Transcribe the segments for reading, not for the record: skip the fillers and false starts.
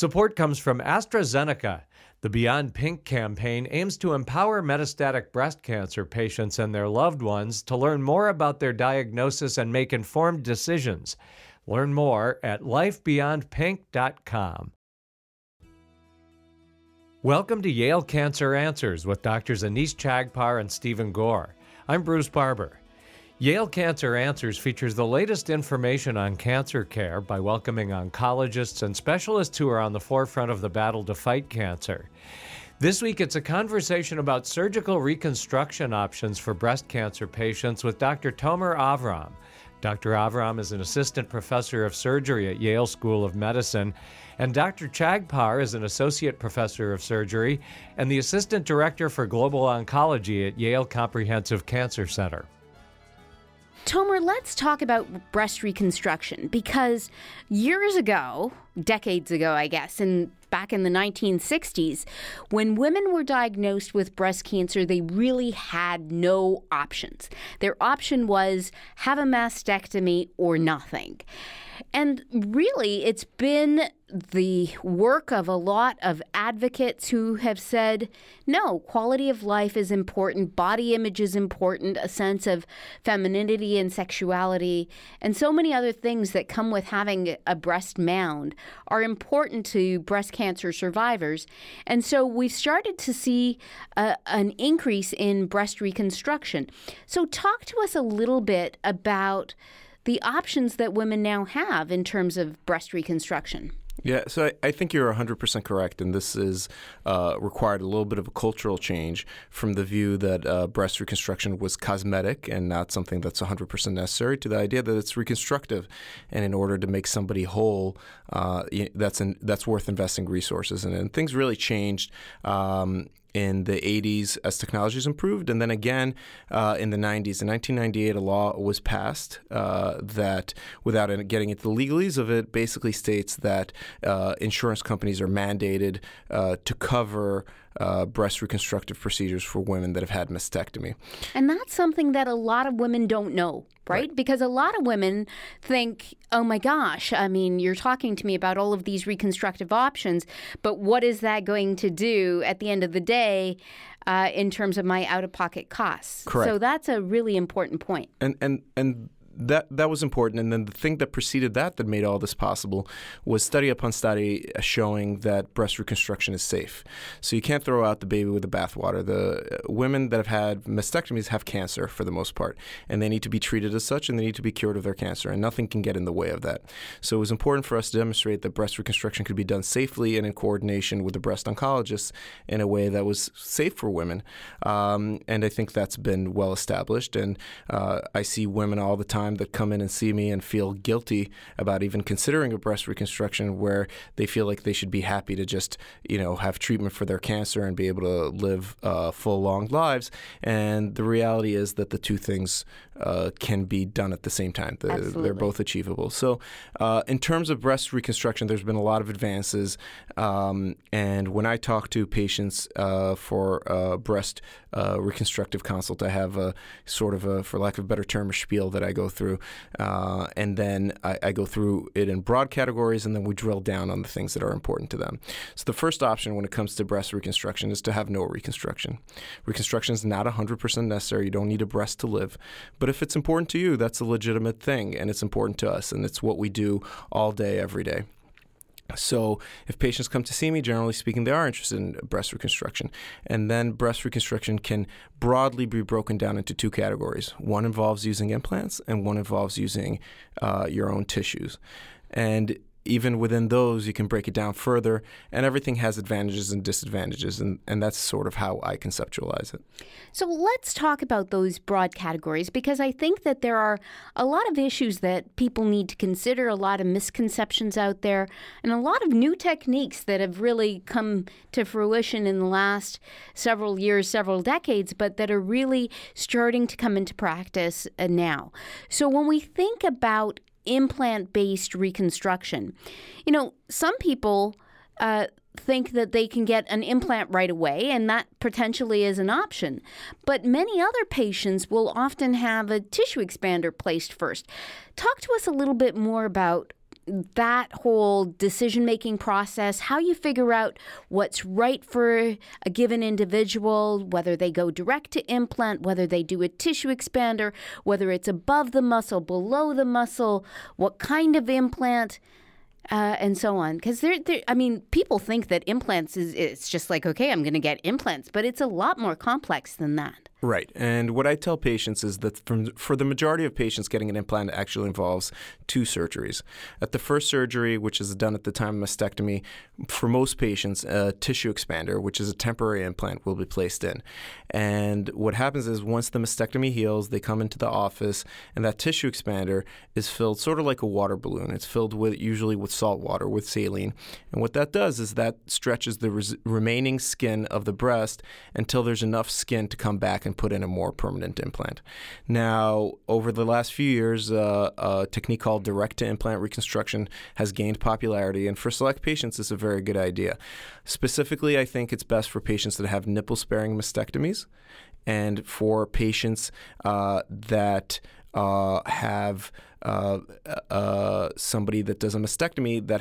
Support comes from AstraZeneca. The Beyond Pink campaign aims to empower metastatic breast cancer patients and their loved ones to learn more about their diagnosis and make informed decisions. Learn more at lifebeyondpink.com. Welcome to Yale Cancer Answers with Drs. Anish Chagpar and Stephen Gore. I'm Bruce Barber. Yale Cancer Answers features the latest information on cancer care by welcoming oncologists and specialists who are on the forefront of the battle to fight cancer. This week, it's a conversation about surgical reconstruction options for breast cancer patients with Dr. Tomer Avram. Dr. Avram is an assistant professor of surgery at Yale School of Medicine, and Dr. Chagpar is an associate professor of surgery and the assistant director for global oncology at Yale Comprehensive Cancer Center. Tomer, let's talk about breast reconstruction, because years ago, decades ago, I guess, and back in the 1960s, when women were diagnosed with breast cancer, they really had no options. Their option was have a mastectomy or nothing. And really, it's been the work of a lot of advocates who have said, no, quality of life is important, body image is important, a sense of femininity and sexuality, and so many other things that come with having a breast mound are important to breast cancer survivors. And so we've started to see an increase in breast reconstruction. So talk to us a little bit about the options that women now have in terms of breast reconstruction. Yeah, so I think you're 100% correct, and this is required a little bit of a cultural change from the view that breast reconstruction was cosmetic and not something that's 100% necessary to the idea that it's reconstructive, and in order to make somebody whole, that's worth investing resources in. And things really changed in the 80s as technologies improved, and then again in the 90s. In 1998, a law was passed that, without getting into the legalese of it, basically states that insurance companies are mandated to cover breast reconstructive procedures for women that have had mastectomy. And that's something that a lot of women don't know, right? Because a lot of women think, oh my gosh, I mean, you're talking to me about all of these reconstructive options, but what is that going to do at the end of the day in terms of my out-of-pocket costs? Correct. So that's a really important point. And That was important, and then the thing that preceded that made all this possible was study upon study showing that breast reconstruction is safe. So you can't throw out the baby with the bathwater. The women that have had mastectomies have cancer for the most part, and they need to be treated as such, and they need to be cured of their cancer, and nothing can get in the way of that. So it was important for us to demonstrate that breast reconstruction could be done safely and in coordination with the breast oncologists in a way that was safe for women, and I think that's been well established, and I see women all the time that come in and see me and feel guilty about even considering a breast reconstruction, where they feel like they should be happy to just, have treatment for their cancer and be able to live full, long lives. And the reality is that the two things can be done at the same time. They're both achievable. So in terms of breast reconstruction, there's been a lot of advances. And when I talk to patients for breast reconstructive consult, I have a sort of a, for lack of a better term, a spiel that I go through, and then I go through it in broad categories, and then we drill down on the things that are important to them. So the first option when it comes to breast reconstruction is to have no reconstruction. Reconstruction is not 100% necessary. You don't need a breast to live. But if it's important to you, that's a legitimate thing, and it's important to us, and it's what we do all day, every day. So if patients come to see me, generally speaking, they are interested in breast reconstruction. And then breast reconstruction can broadly be broken down into two categories. One involves using implants, and one involves using your own tissues. And even within those, you can break it down further, and everything has advantages and disadvantages, and that's sort of how I conceptualize it. So let's talk about those broad categories, because I think that there are a lot of issues that people need to consider, a lot of misconceptions out there, and a lot of new techniques that have really come to fruition in the last several years, several decades, but that are really starting to come into practice now. So when we think about implant-based reconstruction, some people think that they can get an implant right away, and that potentially is an option. But many other patients will often have a tissue expander placed first. Talk to us a little bit more about that whole decision-making process, how you figure out what's right for a given individual, whether they go direct to implant, whether they do a tissue expander, whether it's above the muscle, below the muscle, what kind of implant, and so on. Because people think that implants it's just like, okay, I'm going to get implants, but it's a lot more complex than that. Right. And what I tell patients is that for the majority of patients, getting an implant actually involves two surgeries. At the first surgery, which is done at the time of mastectomy, for most patients, a tissue expander, which is a temporary implant, will be placed in. And what happens is once the mastectomy heals, they come into the office, and that tissue expander is filled sort of like a water balloon. It's filled usually with salt water, with saline. And what that does is that stretches the remaining skin of the breast until there's enough skin to come back and put in a more permanent implant. Now, over the last few years, a technique called direct-to-implant reconstruction has gained popularity, and for select patients, it's a very good idea. Specifically, I think it's best for patients that have nipple-sparing mastectomies and for patients that have somebody that does a mastectomy that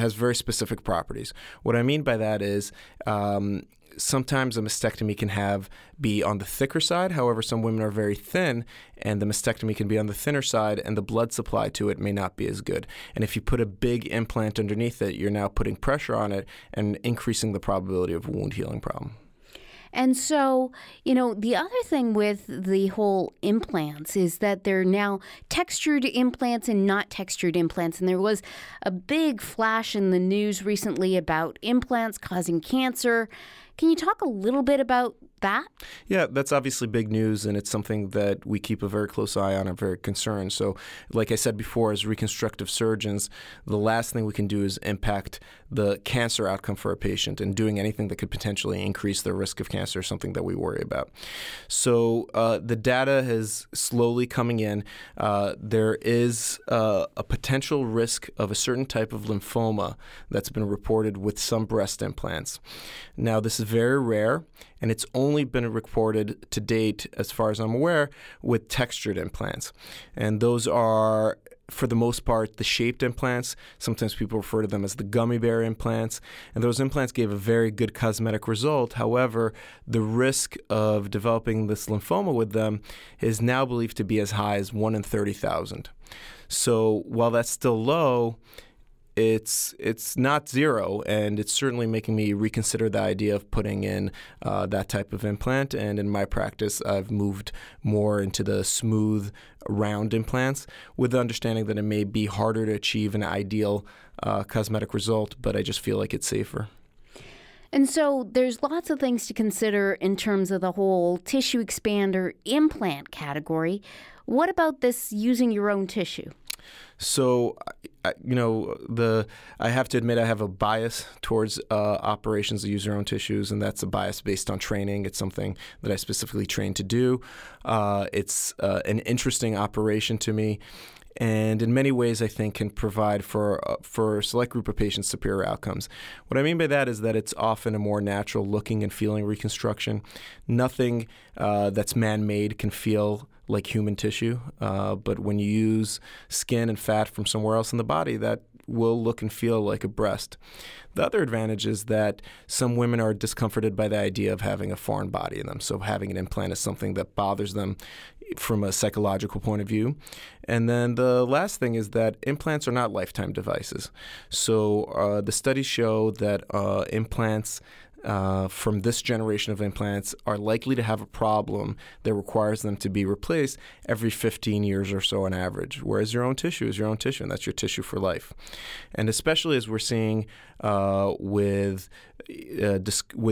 has very specific properties. What I mean by that is sometimes a mastectomy can be on the thicker side. However, some women are very thin, and the mastectomy can be on the thinner side, and the blood supply to it may not be as good. And if you put a big implant underneath it, you're now putting pressure on it and increasing the probability of a wound healing problem. And so, the other thing with the whole implants is that they're now textured implants and not textured implants. And there was a big flash in the news recently about implants causing cancer. Can you talk a little bit about that? Yeah, that's obviously big news, and it's something that we keep a very close eye on and very concerned. So like I said before, as reconstructive surgeons, the last thing we can do is impact the cancer outcome for a patient, and doing anything that could potentially increase their risk of cancer is something that we worry about. So the data is slowly coming in. There is a potential risk of a certain type of lymphoma that's been reported with some breast implants. Now, this is very rare, and it's only been reported to date, as far as I'm aware, with textured implants. And those are, for the most part, the shaped implants. Sometimes people refer to them as the gummy bear implants. And those implants gave a very good cosmetic result. However, the risk of developing this lymphoma with them is now believed to be as high as 1 in 30,000. So while that's still low, it's not zero, and it's certainly making me reconsider the idea of putting in that type of implant. And in my practice, I've moved more into the smooth, round implants, with the understanding that it may be harder to achieve an ideal cosmetic result, but I just feel like it's safer. And so there's lots of things to consider in terms of the whole tissue expander implant category. What about this using your own tissue? So, I have to admit I have a bias towards operations that use their own tissues, and that's a bias based on training. It's something that I specifically trained to do. It's an interesting operation to me, and in many ways I think can provide for a select group of patients superior outcomes. What I mean by that is that it's often a more natural looking and feeling reconstruction. Nothing that's man-made can feel like human tissue, but when you use skin and fat from somewhere else in the body, that will look and feel like a breast. The other advantage is that some women are discomforted by the idea of having a foreign body in them, so having an implant is something that bothers them from a psychological point of view. And then the last thing is that implants are not lifetime devices. So the studies show that implants from this generation of implants are likely to have a problem that requires them to be replaced every 15 years or so on average, whereas your own tissue is your own tissue, and that's your tissue for life. And especially as we're seeing with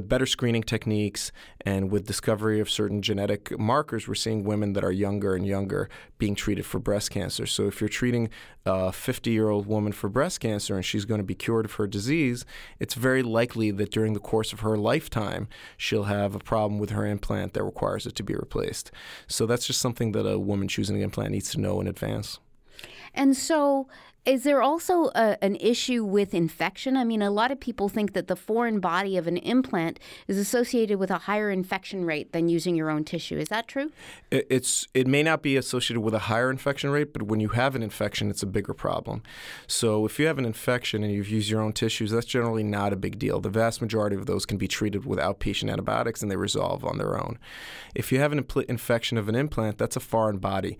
better screening techniques and with discovery of certain genetic markers, we're seeing women that are younger and younger being treated for breast cancer. So if you're treating a 50-year-old woman for breast cancer and she's going to be cured of her disease, it's very likely that during the course of her lifetime, she'll have a problem with her implant that requires it to be replaced. So that's just something that a woman choosing an implant needs to know in advance. And so Is there also an issue with infection? I mean, a lot of people think that the foreign body of an implant is associated with a higher infection rate than using your own tissue. Is that true? It may not be associated with a higher infection rate, but when you have an infection, it's a bigger problem. So if you have an infection and you've used your own tissues, that's generally not a big deal. The vast majority of those can be treated with outpatient antibiotics and they resolve on their own. If you have an infection of an implant, that's a foreign body.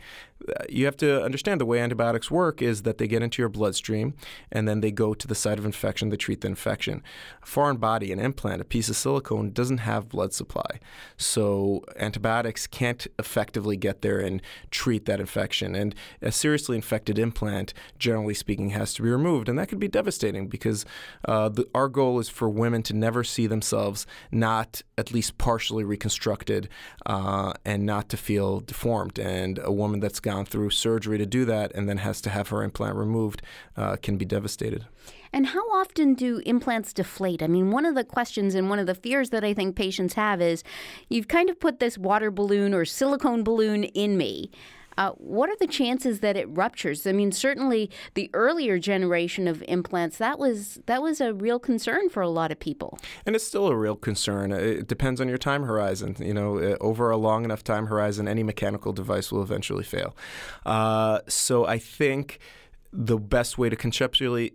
You have to understand the way antibiotics work is that they get into your bloodstream, and then they go to the site of infection, they treat the infection. A foreign body, an implant, a piece of silicone doesn't have blood supply. So antibiotics can't effectively get there and treat that infection. And a seriously infected implant, generally speaking, has to be removed. And that could be devastating because our goal is for women to never see themselves not at least partially reconstructed and not to feel deformed. And a woman that's gone through surgery to do that and then has to have her implant removed can be devastated. And how often do implants deflate? I mean, one of the questions and one of the fears that I think patients have is, you've kind of put this water balloon or silicone balloon in me. What are the chances that it ruptures? I mean, certainly the earlier generation of implants, that was a real concern for a lot of people. And it's still a real concern. It depends on your time horizon. You know, over a long enough time horizon, any mechanical device will eventually fail. So I think the best way to conceptually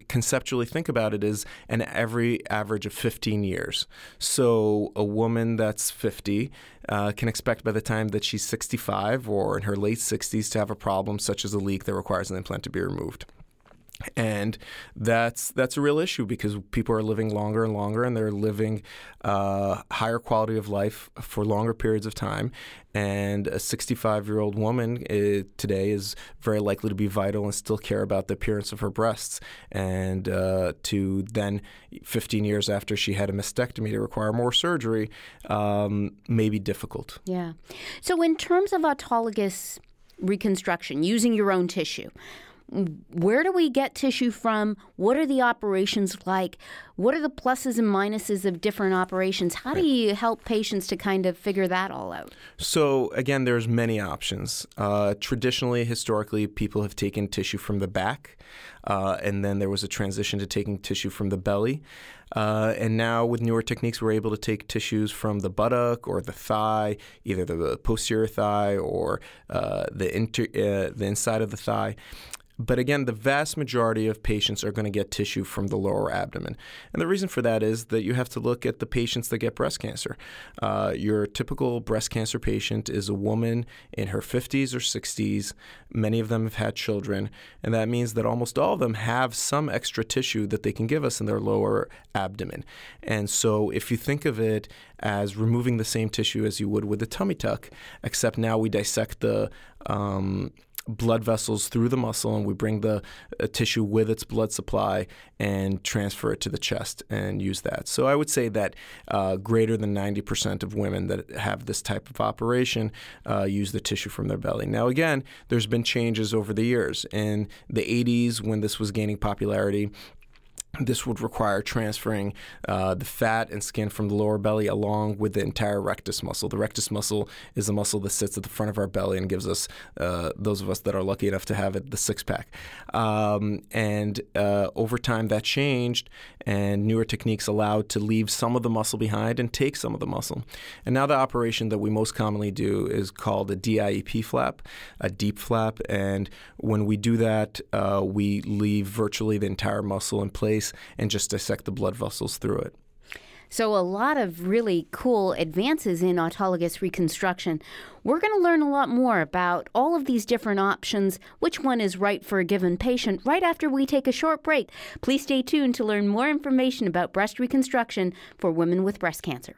think about it is an every average of 15 years. So a woman that's 50 can expect by the time that she's 65 or in her late 60s to have a problem such as a leak that requires an implant to be removed. And that's a real issue because people are living longer and longer, and they're living higher quality of life for longer periods of time. And a 65-year-old woman today is very likely to be vital and still care about the appearance of her breasts. And to then 15 years after she had a mastectomy to require more surgery may be difficult. Yeah. So in terms of autologous reconstruction, using your own tissue, where do we get tissue from? What are the operations like? What are the pluses and minuses of different operations? How do you help patients to kind of figure that all out? So, again, there's many options. Traditionally, historically, people have taken tissue from the back, and then there was a transition to taking tissue from the belly. And now with newer techniques, we're able to take tissues from the buttock or the thigh, either the posterior thigh or the inside of the thigh. But again, the vast majority of patients are going to get tissue from the lower abdomen. And the reason for that is that you have to look at the patients that get breast cancer. Your typical breast cancer patient is a woman in her 50s or 60s. Many of them have had children. And that means that almost all of them have some extra tissue that they can give us in their lower abdomen. And so if you think of it as removing the same tissue as you would with a tummy tuck, except now we dissect the blood vessels through the muscle, and we bring the tissue with its blood supply and transfer it to the chest and use that. So I would say that greater than 90% of women that have this type of operation use the tissue from their belly. Now, again, there's been changes over the years. In the 80s, when this was gaining popularity, this would require transferring the fat and skin from the lower belly along with the entire rectus muscle. The rectus muscle is the muscle that sits at the front of our belly and gives us, those of us that are lucky enough to have it, the six-pack. And over time that changed, and newer techniques allowed to leave some of the muscle behind and take some of the muscle. And now the operation that we most commonly do is called a DIEP flap, a deep flap. And when we do that, we leave virtually the entire muscle in place and just dissect the blood vessels through it. So a lot of really cool advances in autologous reconstruction. We're going to learn a lot more about all of these different options, which one is right for a given patient, right after we take a short break. Please stay tuned to learn more information about breast reconstruction for women with breast cancer.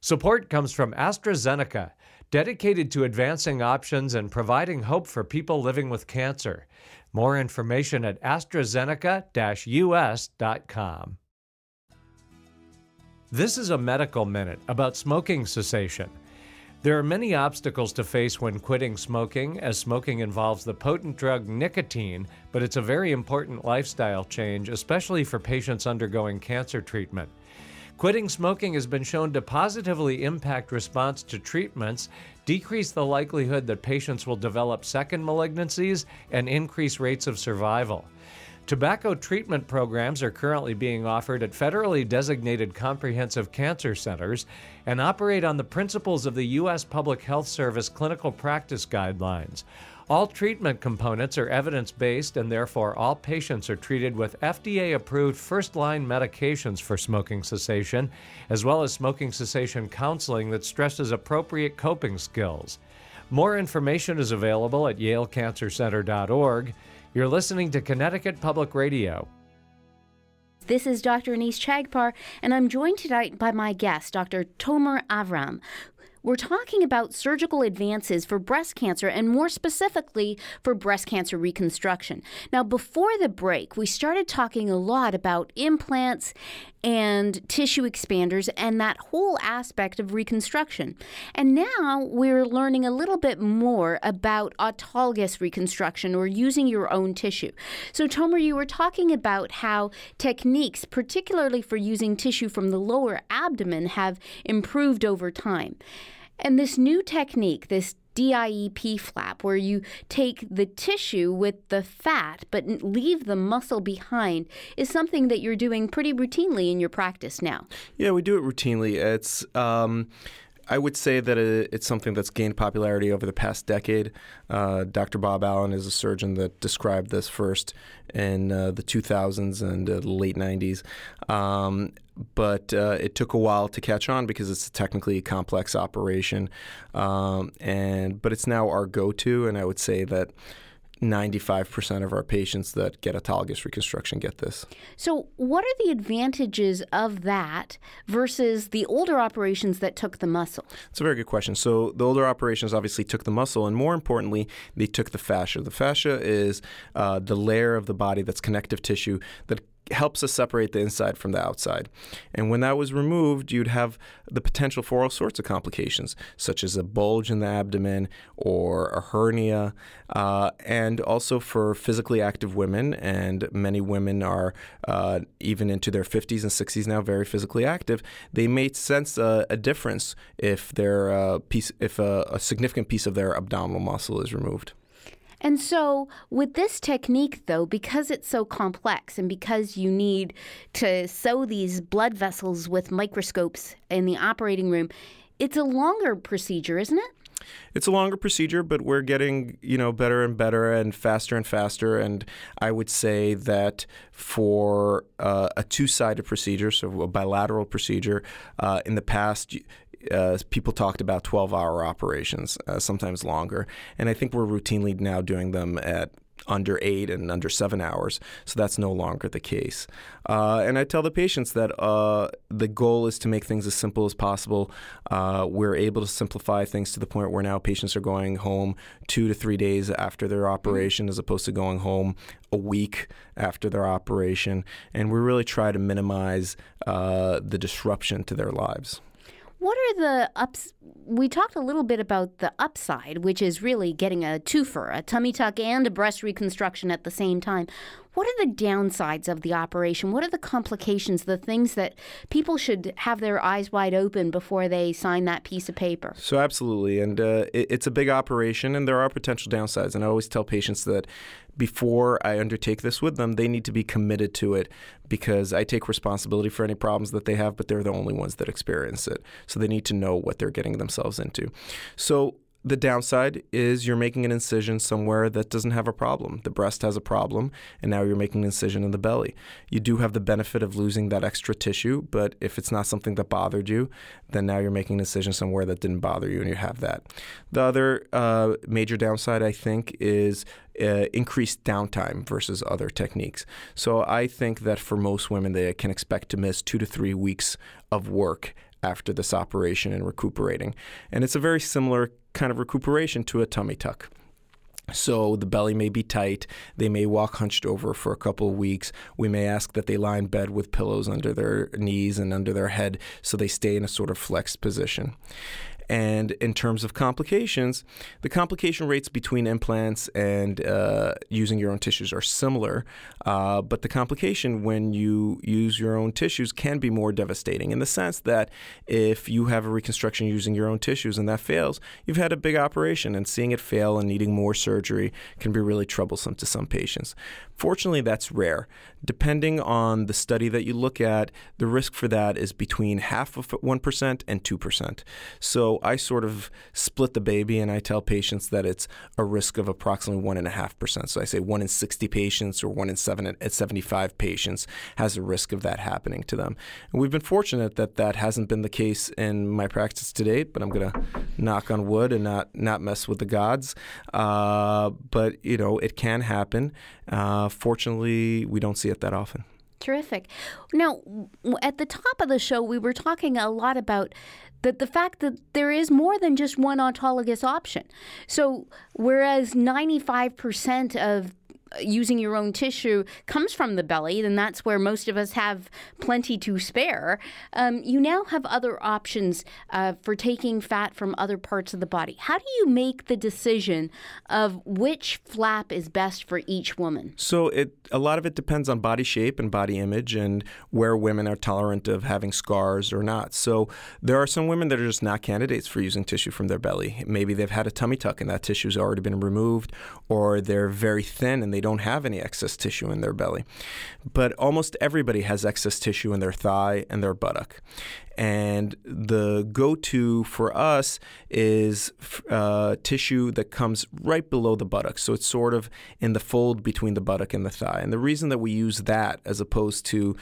Support comes from AstraZeneca, dedicated to advancing options and providing hope for people living with cancer. More information at AstraZeneca-US.com. This is a medical minute about smoking cessation. There are many obstacles to face when quitting smoking, as smoking involves the potent drug nicotine, but it's a very important lifestyle change, especially for patients undergoing cancer treatment. Quitting smoking has been shown to positively impact response to treatments, decrease the likelihood that patients will develop second malignancies, and increase rates of survival. Tobacco treatment programs are currently being offered at federally designated comprehensive cancer centers and operate on the principles of the U.S. Public Health Service clinical practice guidelines. All treatment components are evidence-based, and therefore all patients are treated with FDA-approved first-line medications for smoking cessation, as well as smoking cessation counseling that stresses appropriate coping skills. More information is available at yalecancercenter.org. You're listening to Connecticut Public Radio. This is Dr. Anish Chagpar, and I'm joined tonight by my guest, Dr. Tomer Avram. We're talking about surgical advances for breast cancer and more specifically for breast cancer reconstruction. Now, before the break, we started talking a lot about implants and tissue expanders and that whole aspect of reconstruction. And now we're learning a little bit more about autologous reconstruction or using your own tissue. So, Tomer, you were talking about how techniques, particularly for using tissue from the lower abdomen, have improved over time. And this new technique, this DIEP flap, where you take the tissue with the fat but leave the muscle behind, is something that you're doing pretty routinely in your practice now. Yeah, we do it routinely. It's I would say that it's something that's gained popularity over the past decade. Dr. Bob Allen is a surgeon that described this first in the 2000s and late 90s. But it took a while to catch on because it's technically a complex operation. But it's now our go-to, and I would say that 95% of our patients that get autologous reconstruction get this. So what are the advantages of that versus the older operations that took the muscle? It's a very good question. So the older operations obviously took the muscle, and more importantly, they took the fascia. The fascia is the layer of the body that's connective tissue that helps us separate the inside from the outside. And when that was removed, you'd have the potential for all sorts of complications, such as a bulge in the abdomen or a hernia, and also for physically active women. And many women are, even into their 50s and 60s now, very physically active. They may sense a difference if a significant piece of their abdominal muscle is removed. And so with this technique, though, because it's so complex and because you need to sew these blood vessels with microscopes in the operating room, it's a longer procedure, isn't it? It's a longer procedure, but we're getting, better and better and faster and faster. And I would say that for a two-sided procedure, so a bilateral procedure, in the past, people talked about 12-hour operations, sometimes longer. And I think we're routinely now doing them at under 8 and under 7 hours. So that's no longer the case. And I tell the patients that the goal is to make things as simple as possible. We're able to simplify things to the point where now patients are going home 2 to 3 days after their operation as opposed to going home a week after their operation. And we really try to minimize the disruption to their lives. What are the ups? We talked a little bit about the upside, which is really getting a twofer, a tummy tuck and a breast reconstruction at the same time. What are the downsides of the operation? What are the complications, the things that people should have their eyes wide open before they sign that piece of paper? So absolutely. And it's a big operation, and there are potential downsides. And I always tell patients that before I undertake this with them, they need to be committed to it because I take responsibility for any problems that they have, but they're the only ones that experience it. So they need to know what they're getting themselves into. So the downside is you're making an incision somewhere that doesn't have a problem. The breast has a problem, and now you're making an incision in the belly. You do have the benefit of losing that extra tissue, but if it's not something that bothered you, then now you're making an incision somewhere that didn't bother you, and you have that. The other major downside, I think, is increased downtime versus other techniques. So I think that for most women, they can expect to miss 2 to 3 weeks of work after this operation and recuperating. And it's a very similar kind of recuperation to a tummy tuck. So the belly may be tight. They may walk hunched over for a couple of weeks. We may ask that they lie in bed with pillows under their knees and under their head so they stay in a sort of flexed position. And in terms of complications, the complication rates between implants and using your own tissues are similar, but the complication when you use your own tissues can be more devastating in the sense that if you have a reconstruction using your own tissues and that fails, you've had a big operation, and seeing it fail and needing more surgery can be really troublesome to some patients. Fortunately, that's rare. Depending on the study that you look at, the risk for that is between 0.5% and 2%. So I sort of split the baby, and I tell patients that it's a risk of approximately 1.5%. So I say 1 in 60 patients or 1 in 75 patients has a risk of that happening to them. And we've been fortunate that that hasn't been the case in my practice to date, but I'm going to knock on wood and not mess with the gods. But, you know, it can happen. Fortunately, we don't see it that often. Terrific. Now, at the top of the show, we were talking a lot about the fact that there is more than just one autologous option. So whereas 95% of using your own tissue comes from the belly, then that's where most of us have plenty to spare, you now have other options for taking fat from other parts of the body. How do you make the decision of which flap is best for each woman? So a lot of it depends on body shape and body image and where women are tolerant of having scars or not. So there are some women that are just not candidates for using tissue from their belly. Maybe they've had a tummy tuck and that tissue's already been removed, or they're very thin and they don't have any excess tissue in their belly. But almost everybody has excess tissue in their thigh and their buttock. And the go-to for us is tissue that comes right below the buttock. So it's sort of in the fold between the buttock and the thigh. And the reason that we use that as opposed to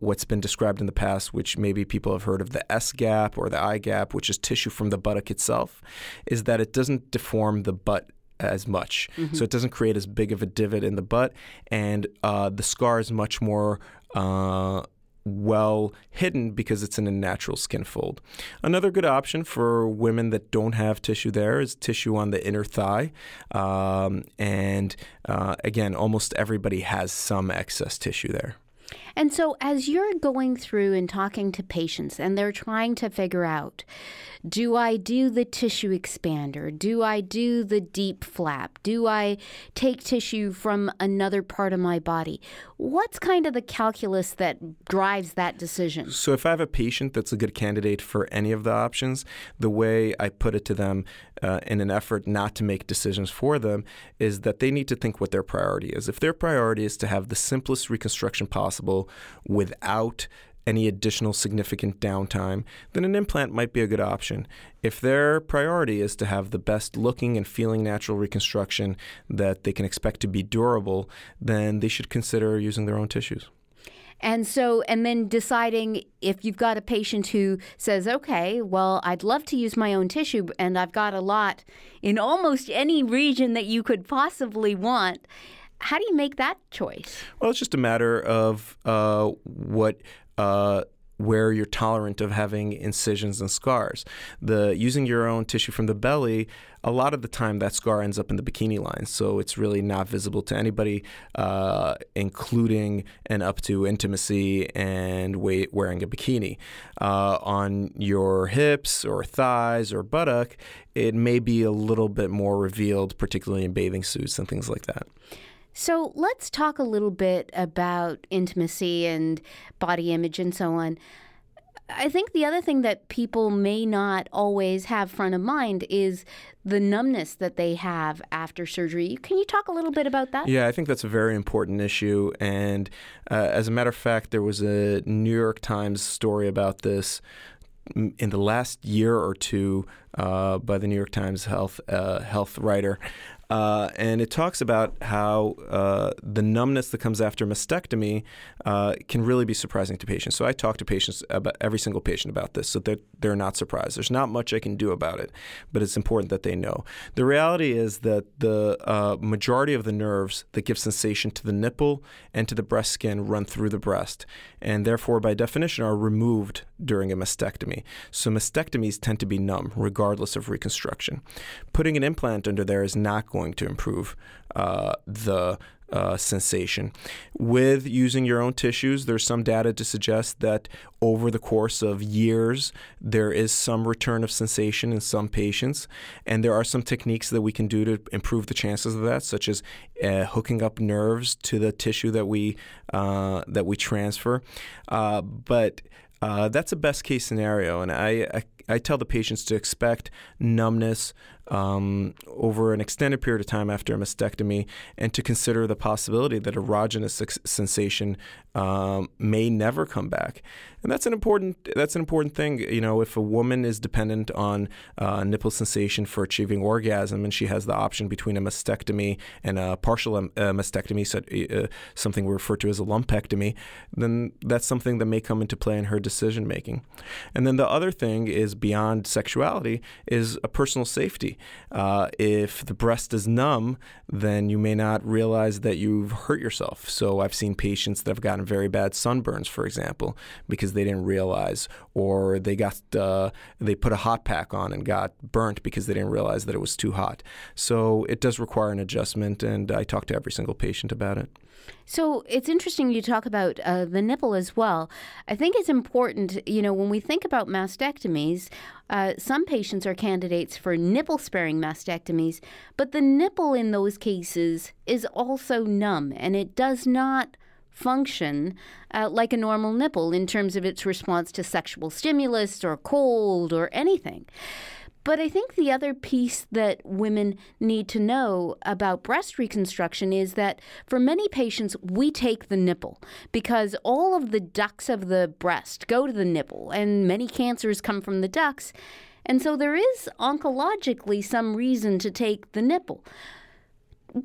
what's been described in the past, which maybe people have heard of, the S gap or the I gap, which is tissue from the buttock itself, is that it doesn't deform the butt as much. Mm-hmm. So it doesn't create as big of a divot in the butt, and the scar is much more well hidden because it's in a natural skin fold. Another good option for women that don't have tissue there is tissue on the inner thigh. Again, almost everybody has some excess tissue there. And so as you're going through and talking to patients and they're trying to figure out, do I do the tissue expander? Do I do the deep flap? Do I take tissue from another part of my body? What's kind of the calculus that drives that decision? So if I have a patient that's a good candidate for any of the options, the way I put it to them in an effort not to make decisions for them is that they need to think what their priority is. If their priority is to have the simplest reconstruction possible without any additional significant downtime, then an implant might be a good option. If their priority is to have the best looking and feeling natural reconstruction that they can expect to be durable, then they should consider using their own tissues. And so, and then deciding if you've got a patient who says, okay, well, I'd love to use my own tissue and I've got a lot in almost any region that you could possibly want, how do you make that choice? Well, it's just a matter of where you're tolerant of having incisions and scars. Using your own tissue from the belly, a lot of the time that scar ends up in the bikini line, so it's really not visible to anybody, including and up to intimacy and wearing a bikini. On your hips or thighs or buttock, it may be a little bit more revealed, particularly in bathing suits and things like that. So let's talk a little bit about intimacy and body image and so on. I think the other thing that people may not always have front of mind is the numbness that they have after surgery. Can you talk a little bit about that? Yeah, I think that's a very important issue. And as a matter of fact, there was a New York Times story about this in the last year or two by the New York Times health writer. And it talks about how the numbness that comes after mastectomy can really be surprising to patients. So I talk to patients about every single patient about this so that they're not surprised. There's not much I can do about it, but it's important that they know. The reality is that the majority of the nerves that give sensation to the nipple and to the breast skin run through the breast, and therefore by definition are removed during a mastectomy. So mastectomies tend to be numb regardless of reconstruction. Putting an implant under there is not going to improve the sensation. With using your own tissues, there's some data to suggest that over the course of years, there is some return of sensation in some patients. And there are some techniques that we can do to improve the chances of that, such as hooking up nerves to the tissue that we transfer. But that's a best-case scenario, and I tell the patients to expect numbness over an extended period of time after a mastectomy, and to consider the possibility that erogenous sensation may never come back. And that's an important thing. You know, if a woman is dependent on nipple sensation for achieving orgasm, and she has the option between a mastectomy and a partial mastectomy, so, something we refer to as a lumpectomy, then that's something that may come into play in her decision making. And then the other thing is, beyond sexuality, is a personal safety. If the breast is numb, then you may not realize that you've hurt yourself. So I've seen patients that have gotten very bad sunburns, for example, because they didn't realize, or they put a hot pack on and got burnt because they didn't realize that it was too hot. So it does require an adjustment, and I talk to every single patient about it. So it's interesting you talk about the nipple as well. I think it's important, you know, when we think about mastectomies, some patients are candidates for nipple-sparing mastectomies, but the nipple in those cases is also numb, and it does not function like a normal nipple in terms of its response to sexual stimulus or cold or anything. But I think the other piece that women need to know about breast reconstruction is that for many patients, we take the nipple because all of the ducts of the breast go to the nipple, and many cancers come from the ducts. And so there is oncologically some reason to take the nipple.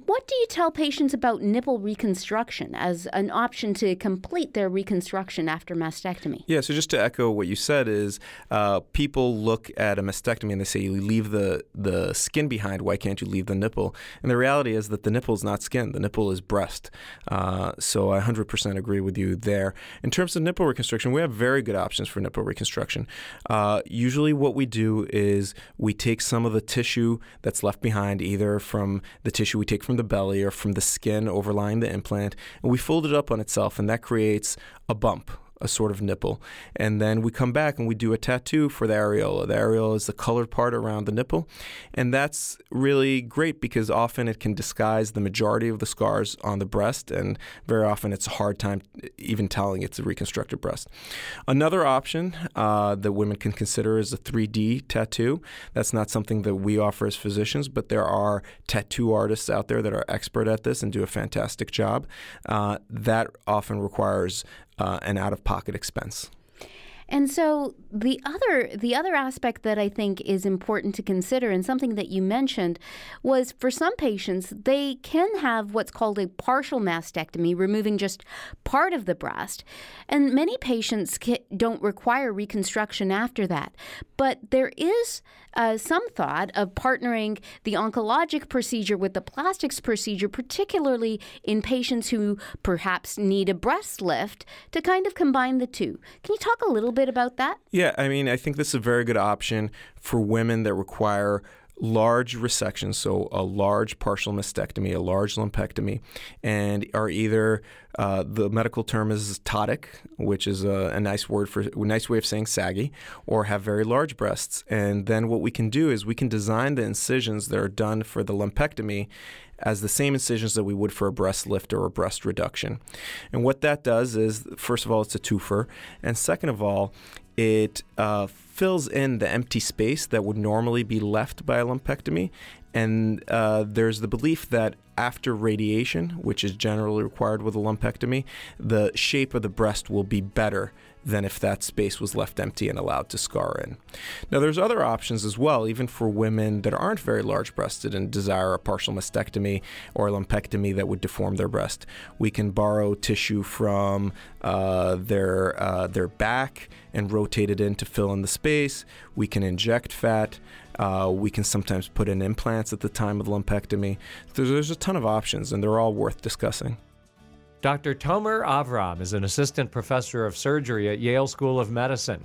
What do you tell patients about nipple reconstruction as an option to complete their reconstruction after mastectomy? Yeah, so just to echo what you said is people look at a mastectomy and they say, you leave the skin behind, why can't you leave the nipple? And the reality is that the nipple is not skin, the nipple is breast. So I 100% agree with you there. In terms of nipple reconstruction, we have very good options for nipple reconstruction. Usually what we do is we take some of the tissue that's left behind, either from the tissue we take from the belly or from the skin overlying the implant, and we fold it up on itself, and that creates a bump, a sort of nipple. And then we come back and we do a tattoo for the areola. The areola is the colored part around the nipple, and that's really great because often it can disguise the majority of the scars on the breast, and very often it's a hard time even telling it's a reconstructed breast. Another option that women can consider is a 3D tattoo. That's not something that we offer as physicians, but there are tattoo artists out there that are expert at this and do a fantastic job. That often requires an out-of-pocket expense. And so the other aspect that I think is important to consider, and something that you mentioned, was for some patients, they can have what's called a partial mastectomy, removing just part of the breast. And many patients don't require reconstruction after that. But there is some thought of partnering the oncologic procedure with the plastics procedure, particularly in patients who perhaps need a breast lift, to kind of combine the two. Can you talk a little bit about that? Yeah, I mean, I think this is a very good option for women that require large resections, so a large partial mastectomy, a large lumpectomy, and are either the medical term is totic, which is a nice word for a nice way of saying saggy, or have very large breasts. And then what we can do is we can design the incisions that are done for the lumpectomy as the same incisions that we would for a breast lift or a breast reduction. And what that does is, first of all, it's a twofer, and second of all, it fills in the empty space that would normally be left by a lumpectomy. And there's the belief that after radiation, which is generally required with a lumpectomy, the shape of the breast will be better than if that space was left empty and allowed to scar in. Now, there's other options as well, even for women that aren't very large-breasted and desire a partial mastectomy or a lumpectomy that would deform their breast. We can borrow tissue from their back and rotate it in to fill in the space. We can inject fat. We can sometimes put in implants at the time of lumpectomy. There's a ton of options, and they're all worth discussing. Dr. Tomer Avram is an assistant professor of surgery at Yale School of Medicine.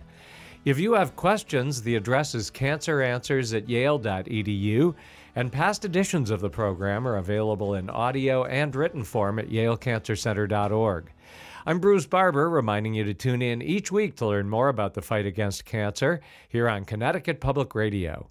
If you have questions, the address is canceranswers@yale.edu, and past editions of the program are available in audio and written form at yalecancercenter.org. I'm Bruce Barber, reminding you to tune in each week to learn more about the fight against cancer here on Connecticut Public Radio.